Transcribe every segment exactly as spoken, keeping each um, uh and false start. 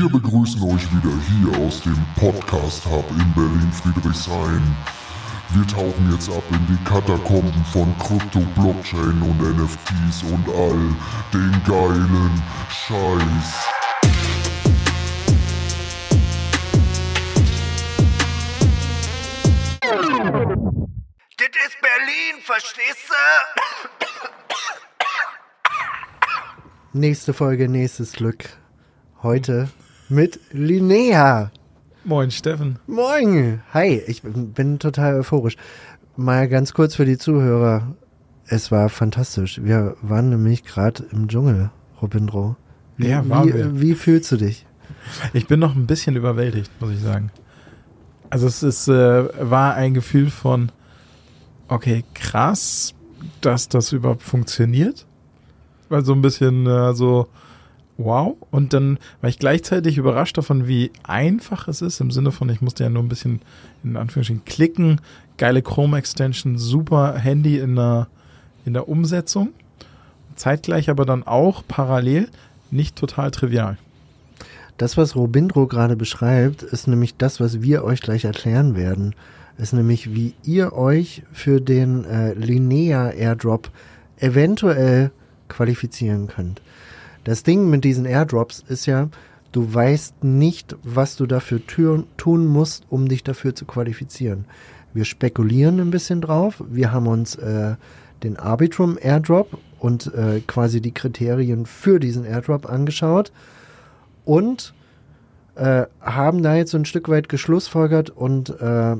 Wir begrüßen euch wieder hier aus dem Podcast-Hub in Berlin-Friedrichshain. Wir tauchen jetzt ab in die Katakomben von Krypto, Blockchain und N F Ts und all den geilen Scheiß. Das ist Berlin, verstehst du? Nächste Folge, nächstes Glück. Heute mit Linea. Moin, Steffen. Moin. Hi, ich bin total euphorisch. Mal ganz kurz für die Zuhörer. Es war fantastisch. Wir waren nämlich gerade im Dschungel, Robindro. Wie, ja, waren wir. Wie fühlst du dich? Ich bin noch ein bisschen überwältigt, muss ich sagen. Also es ist, äh, war ein Gefühl von, okay, krass, dass das überhaupt funktioniert. Weil so ein bisschen äh, so, wow. Und dann war ich gleichzeitig überrascht davon, wie einfach es ist, im Sinne von, ich musste ja nur ein bisschen, in Anführungsstrichen, klicken, geile Chrome-Extension, super Handy in der, in der Umsetzung. Zeitgleich aber dann auch parallel nicht total trivial. Das, was Robindro gerade beschreibt, ist nämlich das, was wir euch gleich erklären werden. Ist nämlich, wie ihr euch für den äh, Linea Airdrop eventuell qualifizieren könnt. Das Ding mit diesen Airdrops ist ja, du weißt nicht, was du dafür tü- tun musst, um dich dafür zu qualifizieren. Wir spekulieren ein bisschen drauf. Wir haben uns äh, den Arbitrum Airdrop und äh, quasi die Kriterien für diesen Airdrop angeschaut und äh, haben da jetzt so ein Stück weit geschlussfolgert und äh,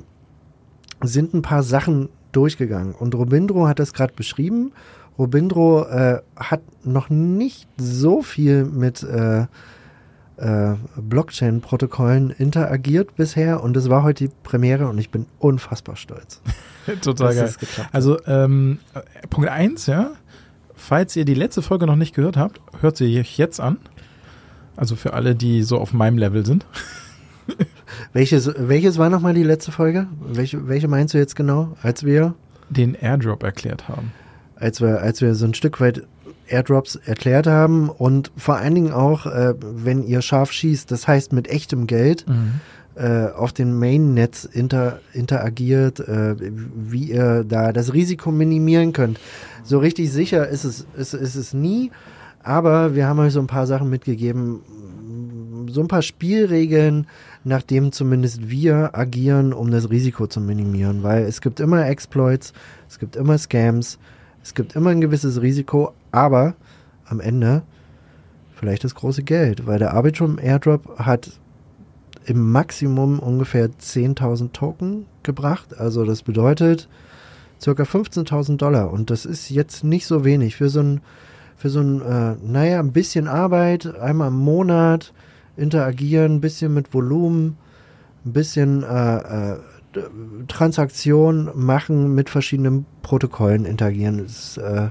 sind ein paar Sachen durchgegangen. Und Robindro hat das gerade beschrieben. Robindro äh, hat noch nicht so viel mit äh, äh, Blockchain-Protokollen interagiert bisher. Und das war heute die Premiere und ich bin unfassbar stolz. Total geil. Also ähm, Punkt eins, ja. Falls ihr die letzte Folge noch nicht gehört habt, hört sie euch jetzt an. Also für alle, die so auf meinem Level sind. Welches, welches war nochmal die letzte Folge? Welche, welche meinst du jetzt genau, als wir den Airdrop erklärt haben? Als wir, als wir so ein Stück weit Airdrops erklärt haben und vor allen Dingen auch, äh, wenn ihr scharf schießt, das heißt mit echtem Geld, mhm. äh, auf dem Mainnetz inter, interagiert, äh, wie ihr da das Risiko minimieren könnt. So richtig sicher ist es, ist, ist es nie, aber wir haben euch so ein paar Sachen mitgegeben, so ein paar Spielregeln, nach dem zumindest wir agieren, um das Risiko zu minimieren, weil es gibt immer Exploits, es gibt immer Scams, es gibt immer ein gewisses Risiko, aber am Ende vielleicht das große Geld, weil der Arbitrum Airdrop hat im Maximum ungefähr zehntausend Token gebracht, also das bedeutet ca. fünfzehntausend Dollar und das ist jetzt nicht so wenig für so ein, für so ein äh, naja, ein bisschen Arbeit, einmal im Monat interagieren, ein bisschen mit Volumen, ein bisschen äh, äh, Transaktionen machen, mit verschiedenen Protokollen interagieren. Es, äh,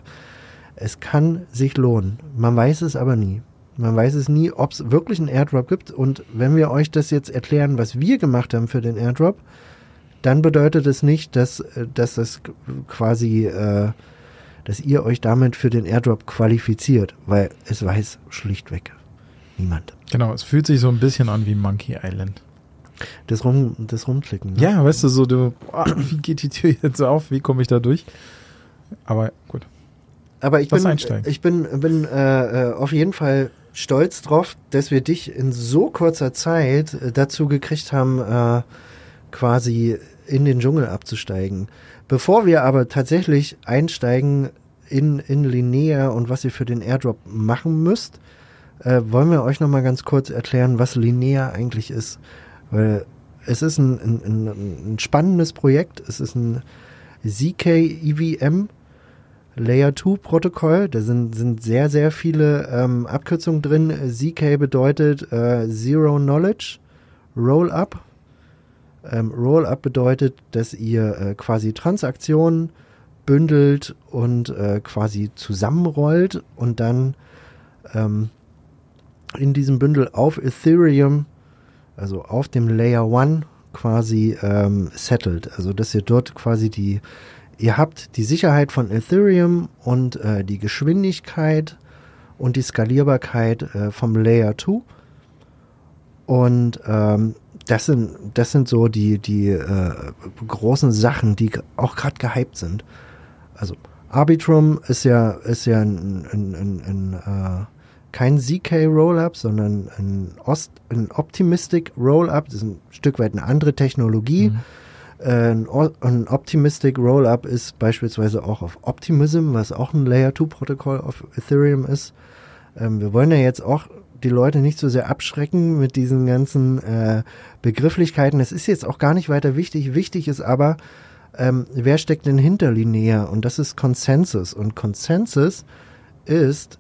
es kann sich lohnen. Man weiß es aber nie. Man weiß es nie, ob es wirklich einen Airdrop gibt. Und wenn wir euch das jetzt erklären, was wir gemacht haben für den Airdrop, dann bedeutet es nicht, dass, dass das quasi, äh, dass ihr euch damit für den Airdrop qualifiziert, weil es weiß schlichtweg niemand. Genau, es fühlt sich so ein bisschen an wie Monkey Island. Das, Rum, das Rumklicken. Ne? Ja, weißt du, so du, oh, wie geht die Tür jetzt auf, wie komme ich da durch? Aber gut. Aber ich Lass bin, einsteigen. ich bin, bin äh, auf jeden Fall stolz drauf, dass wir dich in so kurzer Zeit dazu gekriegt haben, äh, quasi in den Dschungel abzusteigen. Bevor wir aber tatsächlich einsteigen in, in Linea und was ihr für den Airdrop machen müsst, Äh, wollen wir euch nochmal ganz kurz erklären, was Linea eigentlich ist. Weil es ist ein, ein, ein, ein spannendes Projekt. Es ist ein zkevm Layer two Protokoll. Da sind, sind sehr, sehr viele ähm, Abkürzungen drin. Z K bedeutet äh, Zero Knowledge, Roll-Up. Ähm, Roll-Up bedeutet, dass ihr äh, quasi Transaktionen bündelt und äh, quasi zusammenrollt und dann ähm, in diesem Bündel auf Ethereum, also auf dem Layer one quasi ähm, settled. Also dass ihr dort quasi die, ihr habt die Sicherheit von Ethereum und äh, die Geschwindigkeit und die Skalierbarkeit äh, vom Layer two Und ähm, das sind das sind so die die äh, großen Sachen, die auch gerade gehypt sind. Also Arbitrum ist ja ist ja ein, ein, ein, ein, ein äh, kein Z K Rollup, sondern ein, Ost, ein Optimistic Rollup. Das ist ein Stück weit eine andere Technologie. Mhm. Ein, ein Optimistic Rollup ist beispielsweise auch auf Optimism, was auch ein Layer two Protokoll auf Ethereum ist. Ähm, wir wollen ja jetzt auch die Leute nicht so sehr abschrecken mit diesen ganzen äh, Begrifflichkeiten. Das ist jetzt auch gar nicht weiter wichtig. Wichtig ist aber, ähm, wer steckt denn hinter Linea? Und das ist ConsenSys. Und ConsenSys ist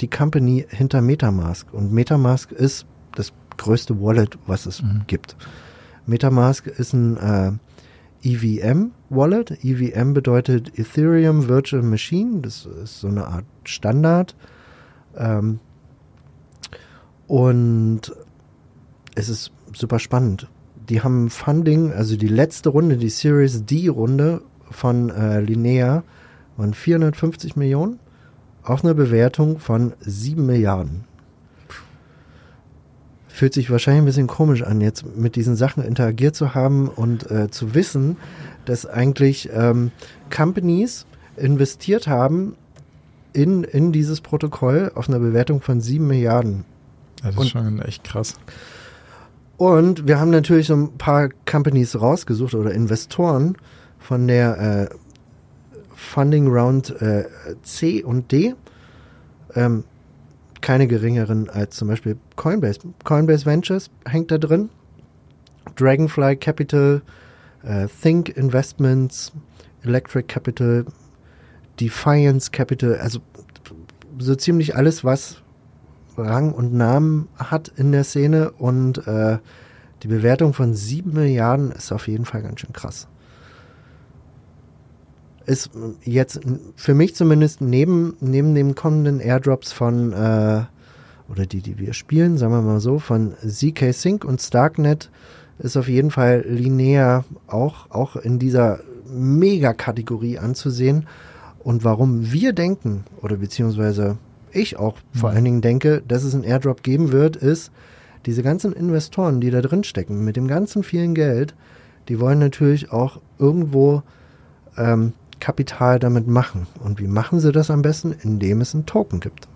die Company hinter Metamask. Und Metamask ist das größte Wallet, was es mhm. gibt. Metamask ist ein äh, E V M Wallet. E V M bedeutet Ethereum Virtual Machine. Das ist so eine Art Standard. Ähm, und es ist super spannend. Die haben Funding, also die letzte Runde, die Series D-Runde von äh, Linea waren vierhundertfünfzig Millionen auf eine Bewertung von sieben Milliarden. Fühlt sich wahrscheinlich ein bisschen komisch an, jetzt mit diesen Sachen interagiert zu haben und äh, zu wissen, dass eigentlich ähm, Companies investiert haben in, in dieses Protokoll auf einer Bewertung von sieben Milliarden. Das ist und, schon echt krass. Und wir haben natürlich so ein paar Companies rausgesucht oder Investoren von der äh, Funding Round äh, C und D. Ähm, keine geringeren als zum Beispiel Coinbase. Coinbase Ventures hängt da drin. Dragonfly Capital, äh, Think Investments, Electric Capital, Defiance Capital, also so ziemlich alles, was Rang und Namen hat in der Szene, und äh, die Bewertung von sieben Milliarden ist auf jeden Fall ganz schön krass. Ist jetzt für mich zumindest neben, neben den kommenden Airdrops von, äh, oder die, die wir spielen, sagen wir mal so, von Z K Sync und Starknet, ist auf jeden Fall Linea auch, auch in dieser Mega-Kategorie anzusehen. Und warum wir denken, oder beziehungsweise ich auch mhm. vor allen Dingen denke, dass es einen Airdrop geben wird, ist, diese ganzen Investoren, die da drin stecken, mit dem ganzen vielen Geld, die wollen natürlich auch irgendwo ähm, Kapital damit machen. Und wie machen sie das am besten? Indem es einen Token gibt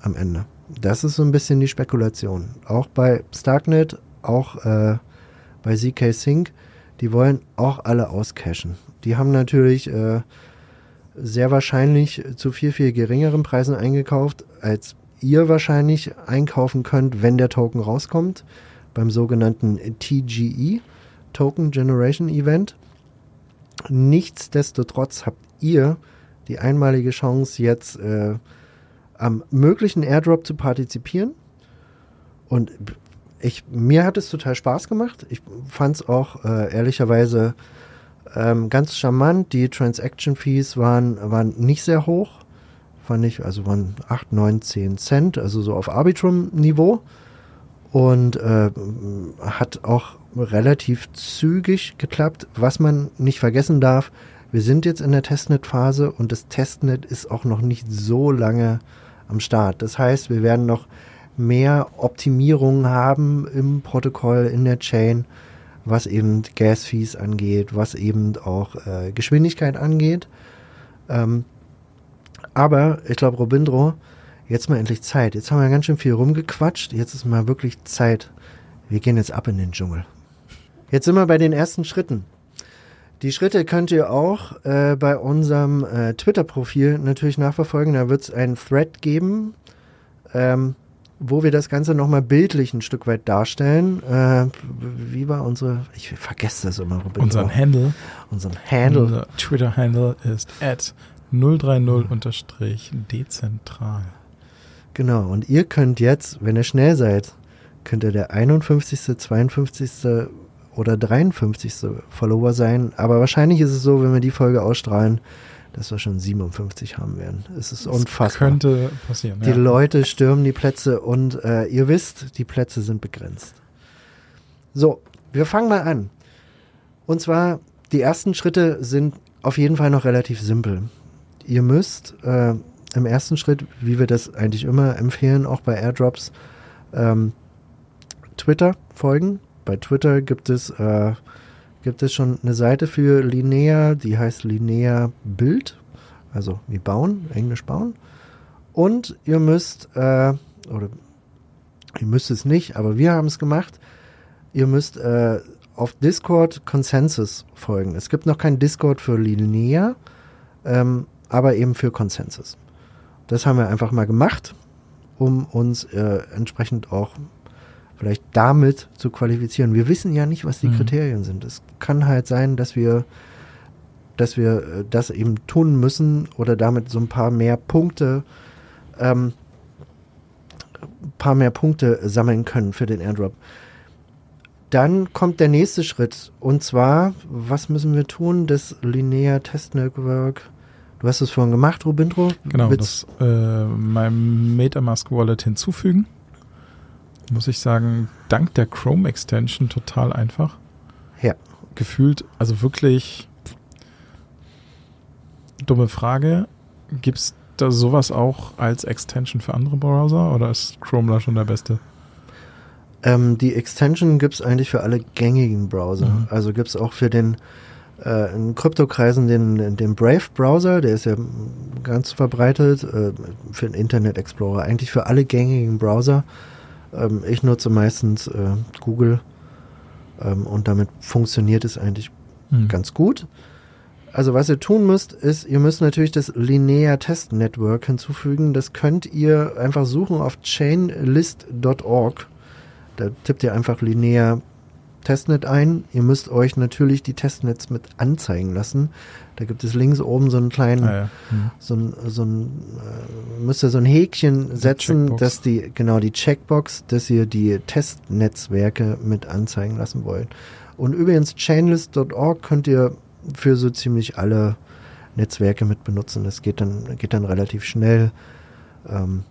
am Ende. Das ist so ein bisschen die Spekulation. Auch bei Starknet, auch äh, bei Z K Sync, die wollen auch alle auscashen. Die haben natürlich äh, sehr wahrscheinlich zu viel, viel geringeren Preisen eingekauft, als ihr wahrscheinlich einkaufen könnt, wenn der Token rauskommt, beim sogenannten T G E, Token Generation Event. Nichtsdestotrotz habt ihr die einmalige Chance, jetzt äh, am möglichen Airdrop zu partizipieren. Und ich, mir hat es total Spaß gemacht. Ich fand es auch äh, ehrlicherweise ähm, ganz charmant. Die Transaction Fees waren, waren nicht sehr hoch. Fand ich, also waren acht, neun, zehn Cent, also so auf Arbitrum-Niveau. Und äh, hat auch relativ zügig geklappt. Was man nicht vergessen darf, wir sind jetzt in der Testnet-Phase und das Testnet ist auch noch nicht so lange am Start. Das heißt, wir werden noch mehr Optimierungen haben im Protokoll, in der Chain, was eben Gas-Fees angeht, was eben auch äh, Geschwindigkeit angeht. Ähm, aber ich glaube, Robindro, jetzt mal endlich Zeit. Jetzt haben wir ganz schön viel rumgequatscht. Jetzt ist mal wirklich Zeit. Wir gehen jetzt ab in den Dschungel. Jetzt sind wir bei den ersten Schritten. Die Schritte könnt ihr auch äh, bei unserem äh, Twitter-Profil natürlich nachverfolgen. Da wird es einen Thread geben, ähm, wo wir das Ganze nochmal bildlich ein Stück weit darstellen. Äh, wie war unsere... Ich vergesse das immer. Robin, unseren Handle. Unseren Handle. Unser Twitter-Handle ist at null drei null dezentral. Genau, und ihr könnt jetzt, wenn ihr schnell seid, könnt ihr der einundfünfzigste, zweiundfünfzigste oder dreiundfünfzigste Follower sein. Aber wahrscheinlich ist es so, wenn wir die Folge ausstrahlen, dass wir schon siebenundfünfzig haben werden. Es ist das unfassbar. Könnte passieren. Die ja. Leute stürmen die Plätze und äh, ihr wisst, die Plätze sind begrenzt. So, wir fangen mal an. Und zwar, die ersten Schritte sind auf jeden Fall noch relativ simpel. Ihr müsst äh, im ersten Schritt, wie wir das eigentlich immer empfehlen, auch bei Airdrops, ähm, Twitter folgen. Bei Twitter gibt es, äh, gibt es schon eine Seite für Linea, die heißt Linea Bild, also wie bauen, Englisch bauen. Und ihr müsst, äh, oder ihr müsst es nicht, aber wir haben es gemacht, ihr müsst äh, auf Discord ConsenSys folgen. Es gibt noch kein Discord für Linea, ähm, aber eben für ConsenSys. Das haben wir einfach mal gemacht, um uns äh, entsprechend auch vielleicht damit zu qualifizieren. Wir wissen ja nicht, was die mhm. Kriterien sind. Es kann halt sein, dass wir, dass wir das eben tun müssen oder damit so ein paar mehr Punkte, ähm, paar mehr Punkte sammeln können für den Airdrop. Dann kommt der nächste Schritt und zwar, was müssen wir tun? Das Linea Testnetwork. Du hast es vorhin gemacht, Robindro. Genau. Willst das äh, meinem Metamask Wallet hinzufügen. Muss ich sagen, dank der Chrome-Extension total einfach. Ja. Gefühlt, also wirklich dumme Frage. Gibt es da sowas auch als Extension für andere Browser oder ist Chrome da schon der beste? Ähm, die Extension gibt es eigentlich für alle gängigen Browser. Mhm. Also gibt es auch für den äh, in Kryptokreisen den, den Brave-Browser, der ist ja ganz verbreitet, äh, für den Internet Explorer, eigentlich für alle gängigen Browser. Ich nutze meistens äh, Google ähm, und damit funktioniert es eigentlich mhm. ganz gut. Also was ihr tun müsst, ist, ihr müsst natürlich das Linea Test Network hinzufügen. Das könnt ihr einfach suchen auf chainlist Punkt org. Da tippt ihr einfach Linea Testnet ein. Ihr müsst euch natürlich die Testnets mit anzeigen lassen. Da gibt es links oben so einen kleinen, ah, ja. hm. so ein, so ein, äh, müsst ihr so ein Häkchen setzen, die dass die, genau die Checkbox, dass ihr die Testnetzwerke mit anzeigen lassen wollt. Und übrigens chainlist Punkt org könnt ihr für so ziemlich alle Netzwerke mit benutzen. Das geht dann, geht dann relativ schnell. Ähm,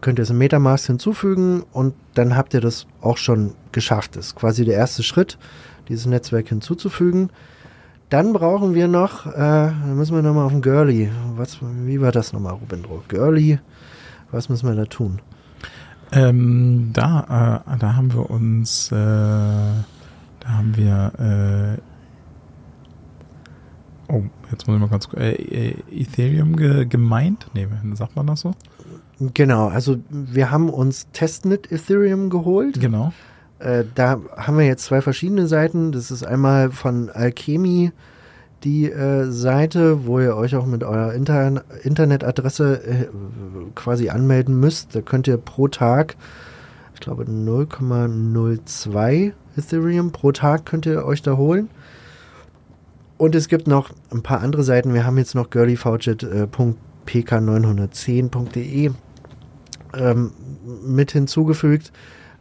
könnt ihr es im Metamask hinzufügen und dann habt ihr das auch schon geschafft. Das ist quasi der erste Schritt, dieses Netzwerk hinzuzufügen. Dann brauchen wir noch, äh, dann müssen wir nochmal auf den Görli. Was, wie war das nochmal, Robindro? Görli, was müssen wir da tun? Ähm, da, äh, da haben wir uns, äh, da haben wir, äh, oh, jetzt muss ich mal ganz kurz, äh, Ethereum ge- gemeint? Nee, sagt man das so? Genau, also wir haben uns Testnet Ethereum geholt. Genau. Da haben wir jetzt zwei verschiedene Seiten. Das ist einmal von Alchemy die äh, Seite, wo ihr euch auch mit eurer Inter- Internetadresse äh, quasi anmelden müsst. Da könnt ihr pro Tag, ich glaube null Komma null zwei Ethereum pro Tag könnt ihr euch da holen. Und es gibt noch ein paar andere Seiten. Wir haben jetzt noch goerli Bindestrich faucet Punkt p k neun eins null Punkt de ähm, mit hinzugefügt.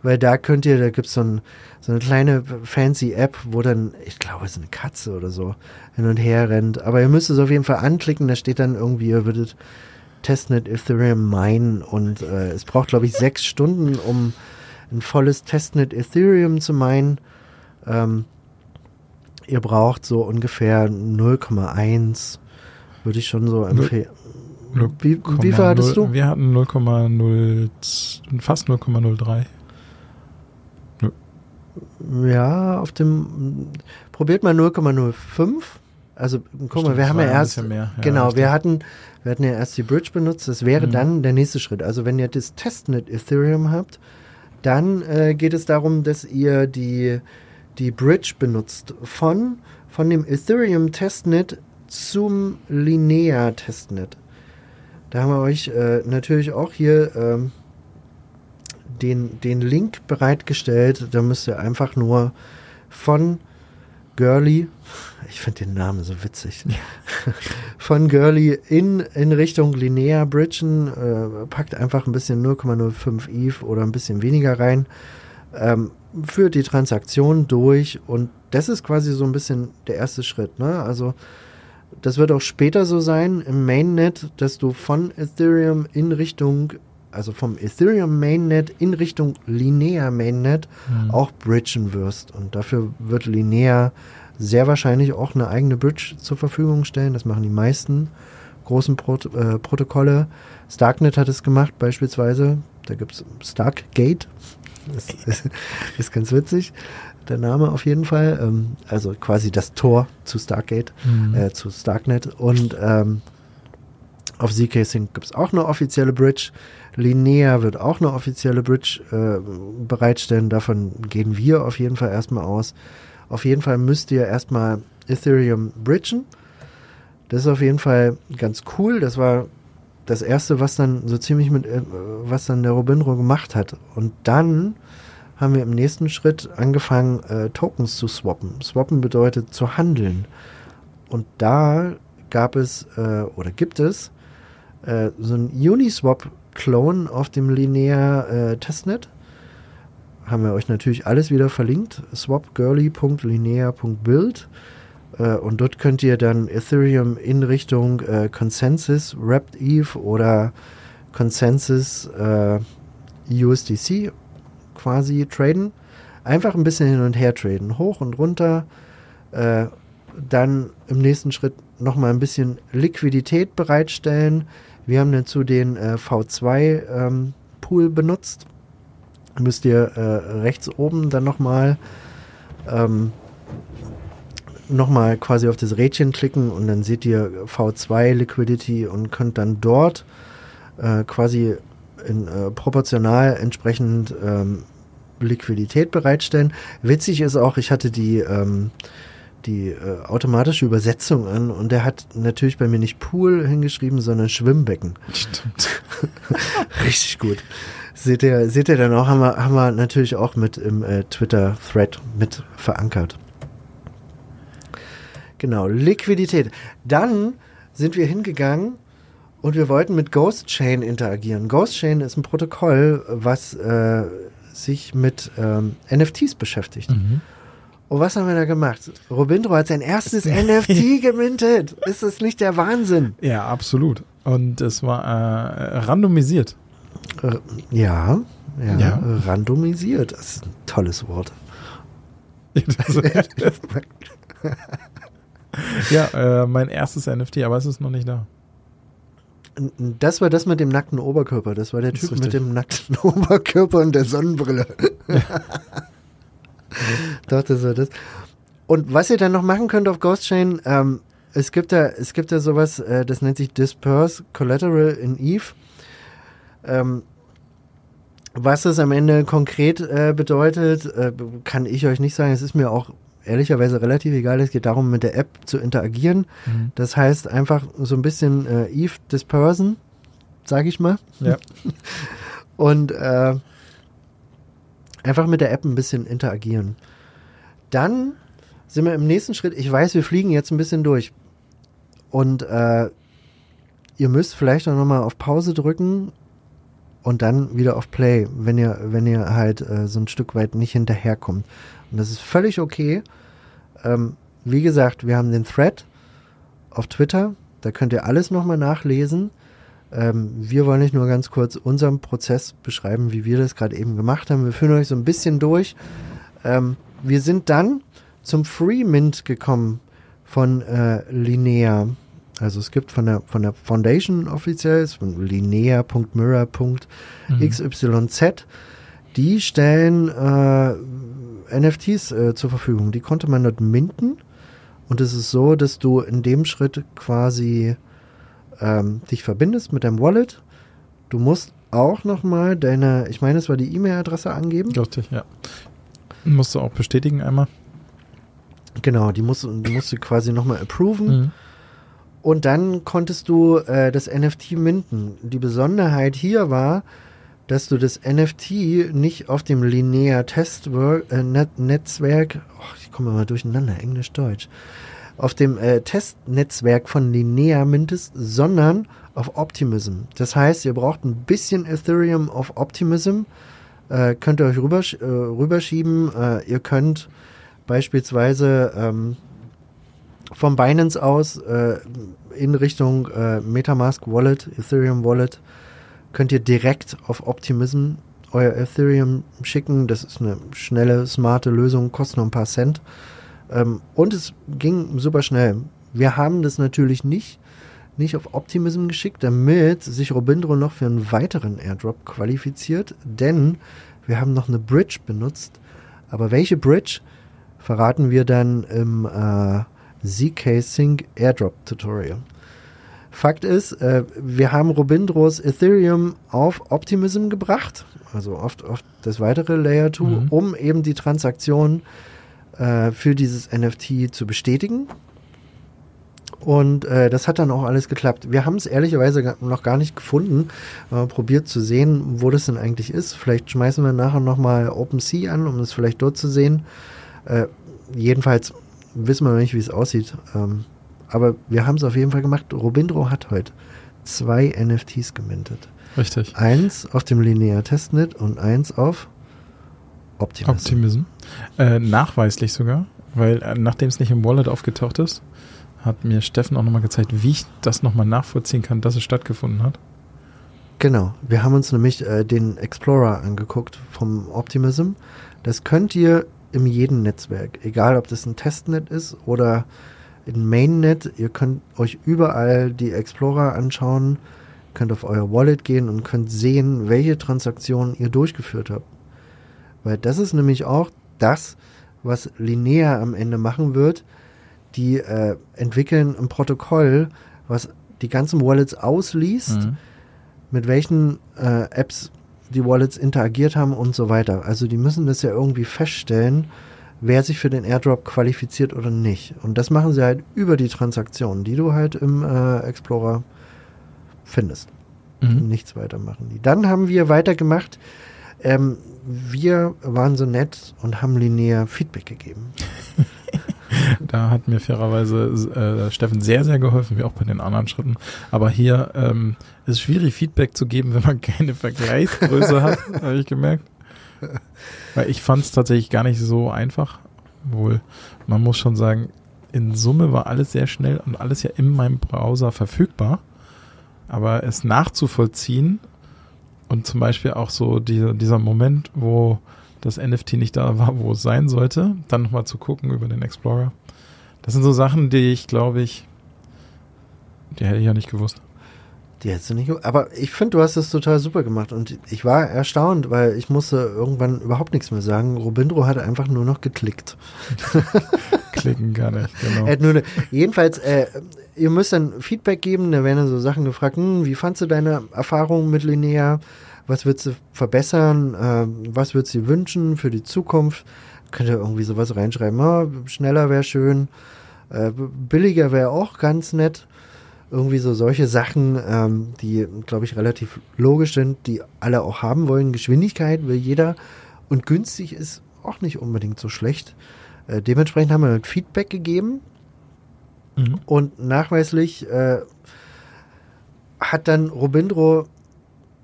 Weil da könnt ihr, da gibt es so, ein, so eine kleine fancy App, wo dann, ich glaube, es ist eine Katze oder so, hin und her rennt. Aber ihr müsst es auf jeden Fall anklicken, da steht dann irgendwie, ihr würdet Testnet Ethereum minen und äh, es braucht, glaube ich, sechs Stunden, um ein volles Testnet Ethereum zu minen. Ähm, ihr braucht so ungefähr null Komma eins, würde ich schon so empfehlen. Wie, wie viel hattest du? Wir hatten null Komma null, fast null Komma null drei. Ja, auf dem probiert mal null Komma null fünf. Also guck Stimmt, mal, wir haben ja erst mehr. Ja, genau, wir hatten wir hatten ja erst die Bridge benutzt, das wäre mhm. dann der nächste Schritt. Also wenn ihr das Testnet Ethereum habt, dann äh, geht es darum, dass ihr die die Bridge benutzt von von dem Ethereum Testnet zum Linea Testnet. Da haben wir euch äh, natürlich auch hier ähm, Den, den Link bereitgestellt, da müsst ihr einfach nur von Görli, ich finde den Namen so witzig, ja. von Görli in, in Richtung Linea bridgen, äh, packt einfach ein bisschen null Komma null fünf E T H oder ein bisschen weniger rein, ähm, führt die Transaktion durch und das ist quasi so ein bisschen der erste Schritt, ne? Also das wird auch später so sein im Mainnet, dass du von Ethereum in Richtung also vom Ethereum Mainnet in Richtung Linea Mainnet mhm. auch bridgen wirst. Und dafür wird Linea sehr wahrscheinlich auch eine eigene Bridge zur Verfügung stellen. Das machen die meisten großen Pro- äh, Protokolle. Starknet hat es gemacht beispielsweise. Da gibt es Starkgate. Das ist, ist ganz witzig, der Name auf jeden Fall. Ähm, also quasi das Tor zu Starkgate, mhm. äh, zu Starknet. Und ähm, auf Z K Sync gibt es auch eine offizielle Bridge. Linea wird auch eine offizielle Bridge äh, bereitstellen. Davon gehen wir auf jeden Fall erstmal aus. Auf jeden Fall müsst ihr erstmal Ethereum bridgen. Das ist auf jeden Fall ganz cool. Das war das erste, was dann so ziemlich mit, äh, was dann der Robindro gemacht hat. Und dann haben wir im nächsten Schritt angefangen, äh, Tokens zu swappen. Swappen bedeutet zu handeln. Und da gab es äh, oder gibt es äh, so einen Uniswap-Clone auf dem Linea äh, Testnet. Haben wir euch natürlich alles wieder verlinkt. swap goerli Punkt linea Punkt build. Und dort könnt ihr dann Ethereum in Richtung äh, ConsenSys Wrapped Eve oder ConsenSys äh, U S D C quasi traden. Einfach ein bisschen hin und her traden. Hoch und runter. Äh, dann im nächsten Schritt nochmal ein bisschen Liquidität bereitstellen. Wir haben dazu den äh, V zwei ähm, Pool benutzt. Müsst ihr äh, rechts oben dann nochmal ähm, nochmal quasi auf das Rädchen klicken und dann seht ihr V zwei Liquidity und könnt dann dort äh, quasi in, äh, proportional entsprechend ähm, Liquidität bereitstellen. Witzig ist auch, ich hatte die, ähm, die äh, automatische Übersetzung an und der hat natürlich bei mir nicht Pool hingeschrieben, sondern Schwimmbecken. Stimmt. Richtig gut. Seht ihr, seht ihr dann auch, haben wir, haben wir natürlich auch mit im äh, Twitter-Thread mit verankert. Genau, Liquidität. Dann sind wir hingegangen und wir wollten mit Ghost Chain interagieren. Ghost Chain ist ein Protokoll, was äh, sich mit ähm, N F Ts beschäftigt. Mhm. Und was haben wir da gemacht? Robindro hat sein erstes N F T gemintet. Ist das nicht der Wahnsinn? Ja, absolut. Und es war äh, randomisiert. Äh, ja, ja, ja, randomisiert. Das ist ein tolles Wort. Ja, äh, mein erstes N F T, aber es ist noch nicht da. Das war das mit dem nackten Oberkörper. Das war der Typ mit dem nackten Oberkörper und der Sonnenbrille. Ja. Doch, das war das. Und was ihr dann noch machen könnt auf Ghost Chain, ähm, es gibt da, es gibt da sowas, äh, das nennt sich Disperse Collateral in E T H. Ähm, was das am Ende konkret äh, bedeutet, äh, kann ich euch nicht sagen. Es ist mir auch ehrlicherweise relativ egal, es geht darum, mit der App zu interagieren. Mhm. Das heißt, einfach so ein bisschen äh, E T H dispersen, sage ich mal. Ja. Und äh, einfach mit der App ein bisschen interagieren. Dann sind wir im nächsten Schritt. Ich weiß, wir fliegen jetzt ein bisschen durch. Und äh, ihr müsst vielleicht auch nochmal auf Pause drücken und dann wieder auf Play, wenn ihr, wenn ihr halt äh, so ein Stück weit nicht hinterherkommt. Und das ist völlig okay. Ähm, wie gesagt, wir haben den Thread auf Twitter. Da könnt ihr alles nochmal nachlesen. Ähm, wir wollen nicht nur ganz kurz unseren Prozess beschreiben, wie wir das gerade eben gemacht haben. Wir führen euch so ein bisschen durch. Ähm, wir sind dann zum Free Mint gekommen von äh, Linea. Also es gibt von der, von der Foundation offiziell, von linea Punkt mirror Punkt x y z, mhm. die stellen äh, N F Ts äh, zur Verfügung. Die konnte man dort minten und es ist so, dass du in dem Schritt quasi ähm, dich verbindest mit deinem Wallet. Du musst auch nochmal deine, ich meine, es war die E-Mail-Adresse angeben. Richtig, ja. Musst du auch bestätigen einmal. Genau, die musst, die musst du quasi nochmal approven. Mhm. Und dann konntest du äh, das N F T minten. Die Besonderheit hier war, dass du das N F T nicht auf dem Linea Testwork, äh, Net- Netzwerk, oh, ich komme mal durcheinander, Englisch-Deutsch, auf dem äh, Testnetzwerk von Linea mintest, sondern auf Optimism. Das heißt, ihr braucht ein bisschen Ethereum auf Optimism, äh, könnt ihr euch rübersch- äh, rüberschieben, äh, ihr könnt beispielsweise ähm, vom Binance aus äh, in Richtung äh, Metamask Wallet, Ethereum Wallet, könnt ihr direkt auf Optimism euer Ethereum schicken. Das ist eine schnelle, smarte Lösung, kostet noch ein paar Cent. Ähm, und es ging super schnell. Wir haben das natürlich nicht, nicht auf Optimism geschickt, damit sich Robindro noch für einen weiteren Airdrop qualifiziert. Denn Wir haben noch eine Bridge benutzt, aber welche Bridge verraten wir dann im äh, Z K Sync Airdrop Tutorial. Fakt ist, äh, wir haben Robindros Ethereum auf Optimism gebracht, also oft, oft das weitere Layer zwei, mhm. um eben die Transaktion äh, für dieses N F T zu bestätigen. Und äh, das hat dann auch alles geklappt. Wir haben es ehrlicherweise noch gar nicht gefunden, äh, probiert zu sehen, wo das denn eigentlich ist. Vielleicht schmeißen wir nachher nochmal OpenSea an, um es vielleicht dort zu sehen. Äh, jedenfalls wissen wir noch nicht, wie es aussieht. Ähm, aber wir haben es auf jeden Fall gemacht. Robindro hat heute zwei N F Ts gemintet. Richtig. Eins auf dem Linea Testnet und eins auf Optimism. Optimism. Äh, nachweislich sogar, weil äh, nachdem es nicht im Wallet aufgetaucht ist, hat mir Steffen auch nochmal gezeigt, wie ich das nochmal nachvollziehen kann, dass es stattgefunden hat. Genau. Wir haben uns nämlich äh, den Explorer angeguckt vom Optimism. Das könnt ihr in jedem Netzwerk, egal ob das ein Testnet ist oder ein Mainnet, ihr könnt euch überall die Explorer anschauen, könnt auf euer Wallet gehen und könnt sehen, welche Transaktionen ihr durchgeführt habt. Weil das ist nämlich auch das, was Linea am Ende machen wird. Die äh, entwickeln ein Protokoll, was die ganzen Wallets ausliest, mhm. mit welchen äh, Apps die Wallets interagiert haben und so weiter. Also die müssen das ja irgendwie feststellen, wer sich für den Airdrop qualifiziert oder nicht. Und das machen sie halt über die Transaktionen, die du halt im äh, Explorer findest. Mhm. Nichts weiter machen die. Dann haben wir weitergemacht. Ähm, wir waren so nett und haben Linea Feedback gegeben. Da hat mir fairerweise äh, Steffen sehr, sehr geholfen, wie auch bei den anderen Schritten. Aber hier ähm, ist es schwierig, Feedback zu geben, wenn man keine Vergleichsgröße hat, habe ich gemerkt. Weil ich fand es tatsächlich gar nicht so einfach. Obwohl, man muss schon sagen, in Summe war alles sehr schnell und alles ja in meinem Browser verfügbar. Aber es nachzuvollziehen und zum Beispiel auch so die, dieser Moment, wo das N F T nicht da war, wo es sein sollte, dann nochmal zu gucken über den Explorer. Das sind so Sachen, die ich, glaube ich, die hätte ich ja nicht gewusst. Die hättest du nicht gewusst. Aber ich finde, du hast das total super gemacht und ich war erstaunt, weil ich musste irgendwann überhaupt nichts mehr sagen. Robindro hat einfach nur noch geklickt. Klicken gar nicht, genau. Er hat nur ne, jedenfalls, äh, ihr müsst dann Feedback geben, da werden dann so Sachen gefragt, hm, wie fandst du deine Erfahrung mit Linea? Was würdest du verbessern? Äh, was würdest du wünschen für die Zukunft? Könnt ihr irgendwie sowas reinschreiben? Oh, schneller wäre schön. Äh, billiger wäre auch ganz nett. Irgendwie so solche Sachen, ähm, die, glaube ich, relativ logisch sind, die alle auch haben wollen. Geschwindigkeit will jeder. Und günstig ist auch nicht unbedingt so schlecht. Äh, dementsprechend haben wir Feedback gegeben. Mhm. Und nachweislich äh, hat dann Robindro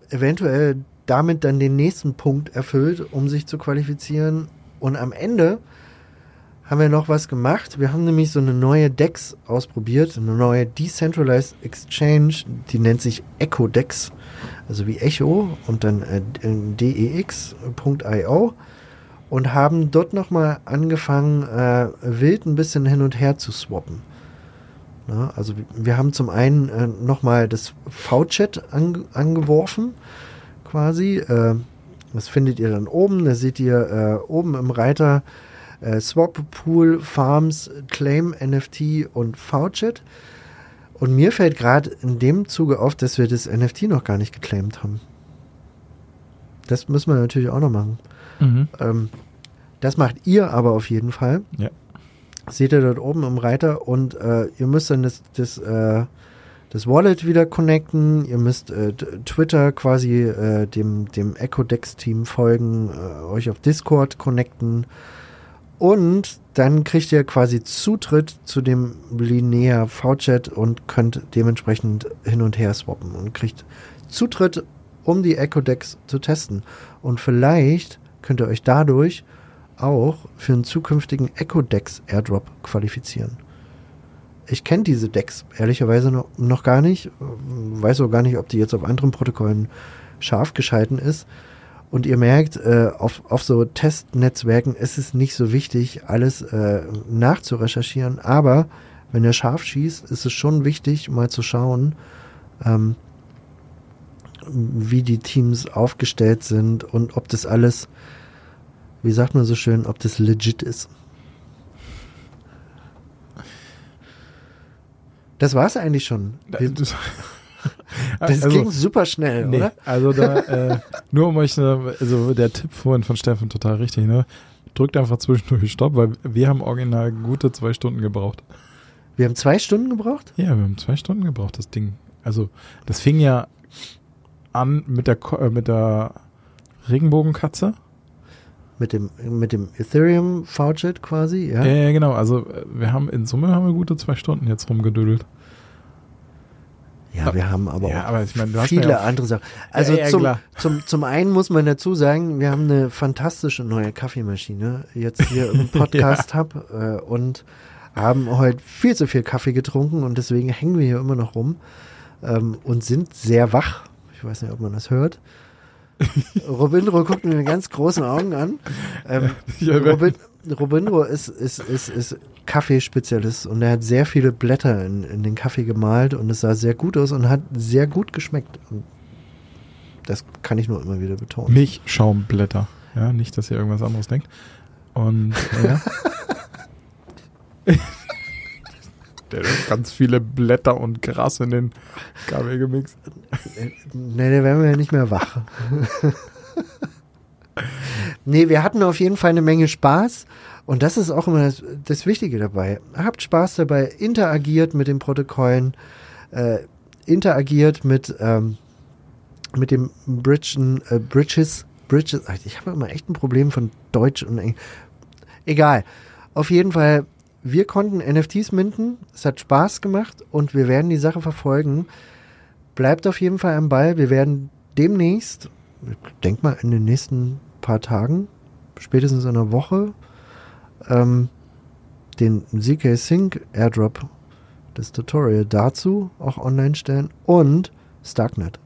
eventuell damit dann den nächsten Punkt erfüllt, um sich zu qualifizieren. Und am Ende haben wir noch was gemacht. Wir haben nämlich so eine neue DEX ausprobiert, eine neue Decentralized Exchange, die nennt sich Echo DEX, also wie Echo und dann äh, D E X Punkt I O und haben dort nochmal angefangen, äh, wild ein bisschen hin und her zu swappen. Na, also wir haben zum einen äh, nochmal das V-Chat ange- angeworfen, quasi. Äh, das findet ihr dann oben. Da seht ihr äh, oben im Reiter äh, Swap, Pool, Farms, Claim, N F T und V-Chat. Und mir fällt gerade in dem Zuge auf, dass wir das N F T noch gar nicht geclaimt haben. Das müssen wir natürlich auch noch machen. Mhm. Ähm, das macht ihr aber auf jeden Fall. Ja. Seht ihr dort oben im Reiter und äh, ihr müsst dann das, das, äh, das Wallet wieder connecten, ihr müsst äh, t- Twitter quasi äh, dem, dem Echo-Dex-Team folgen, äh, euch auf Discord connecten und dann kriegt ihr quasi Zutritt zu dem Linea V-Chat und könnt dementsprechend hin und her swappen und kriegt Zutritt, um die Echo-Dex zu testen. Und vielleicht könnt ihr euch dadurch auch für einen zukünftigen Echo-Dex-Airdrop qualifizieren. Ich kenne diese Dex ehrlicherweise noch, noch gar nicht, weiß auch gar nicht, ob die jetzt auf anderen Protokollen scharf geschalten ist und ihr merkt, äh, auf, auf so Testnetzwerken ist es nicht so wichtig, alles äh, nachzurecherchieren, aber wenn ihr scharf schießt, ist es schon wichtig, mal zu schauen, ähm, wie die Teams aufgestellt sind und ob das alles, wie sagt man so schön, ob das legit ist. Das war es eigentlich schon. Das, das also, ging super schnell, nee, oder? Also da, äh, nur um euch, also der Tipp vorhin von Steffen total richtig, ne? Drückt einfach zwischendurch Stopp, weil wir haben original gute zwei Stunden gebraucht. Wir haben zwei Stunden gebraucht? Ja, wir haben zwei Stunden gebraucht, das Ding. Also das fing ja an mit der, äh, mit der Regenbogenkatze. Mit dem, mit dem Ethereum-Faucet quasi, ja? Ja, ja, genau. Also wir haben in Summe haben wir gute zwei Stunden jetzt rumgedödelt. Ja, wir haben aber ja, auch aber ich meine, du viele hast ja andere Sachen. Also ja, ja, zum, zum, zum einen muss man dazu sagen, wir haben eine fantastische neue Kaffeemaschine jetzt hier im Podcast-Hub ja. äh, und haben heute viel zu viel Kaffee getrunken und deswegen hängen wir hier immer noch rum ähm, und sind sehr wach. Ich weiß nicht, ob man das hört. Robindro guckt mir mit ganz großen Augen an. Ähm, Robin, Robindro ist, ist, ist, ist Kaffeespezialist und er hat sehr viele Blätter in, in den Kaffee gemalt und es sah sehr gut aus und hat sehr gut geschmeckt. Und das kann ich nur immer wieder betonen. Milchschaumblätter. Ja, nicht, dass ihr irgendwas anderes denkt. Und ja. Der hat ganz viele Blätter und Gras in den Kaffee gemixt. Ne, da wären wir ja nicht mehr wach. Ne, wir hatten auf jeden Fall eine Menge Spaß. Und das ist auch immer das, das Wichtige dabei. Habt Spaß dabei, interagiert mit den Protokollen, äh, interagiert mit, ähm, mit dem Bridgen, äh, Bridges. Bridges. Ich habe immer echt ein Problem von Deutsch und Englisch. Egal. Auf jeden Fall. Wir konnten N F Ts minten, es hat Spaß gemacht und wir werden die Sache verfolgen. Bleibt auf jeden Fall am Ball. Wir werden demnächst, ich denke mal in den nächsten paar Tagen, spätestens in einer Woche, ähm, den Z K Sync Airdrop, das Tutorial dazu auch online stellen und Starknet.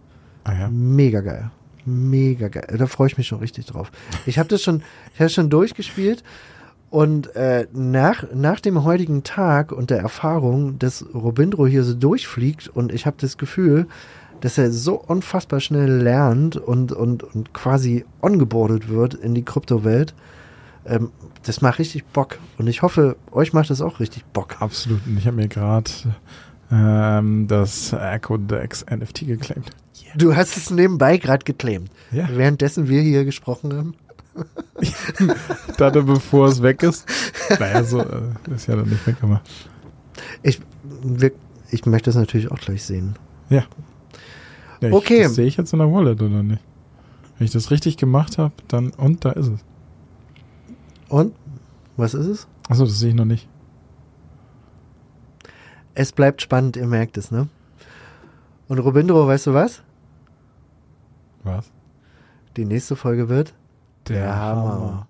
Ah ja. Mega geil. Mega geil. Da freue ich mich schon richtig drauf. Ich habe das schon, ich habe schon durchgespielt. Und äh, nach, nach dem heutigen Tag und der Erfahrung, dass Robindro hier so durchfliegt und ich habe das Gefühl, dass er so unfassbar schnell lernt und, und, und quasi ongeboardet wird in die Kryptowelt, ähm, das macht richtig Bock. Und ich hoffe, euch macht das auch richtig Bock. Absolut. Und ich habe mir gerade ähm, das Echo DEX N F T geclaimt. Yeah. Du hast es nebenbei gerade geclaimt, yeah. Währenddessen wir hier gesprochen haben. Dann, bevor es weg ist. Naja, so äh, ist ja dann nicht weg, aber. Ich, wir, ich möchte das natürlich auch gleich sehen. Ja. Ja ich, okay. Das sehe ich jetzt in der Wallet, oder nicht? Wenn ich das richtig gemacht habe, dann. Und da ist es. Und? Was ist es? Achso, das sehe ich noch nicht. Es bleibt spannend, ihr merkt es, ne? Und Robindro, weißt du was? Was? Die nächste Folge wird. Der Hammer.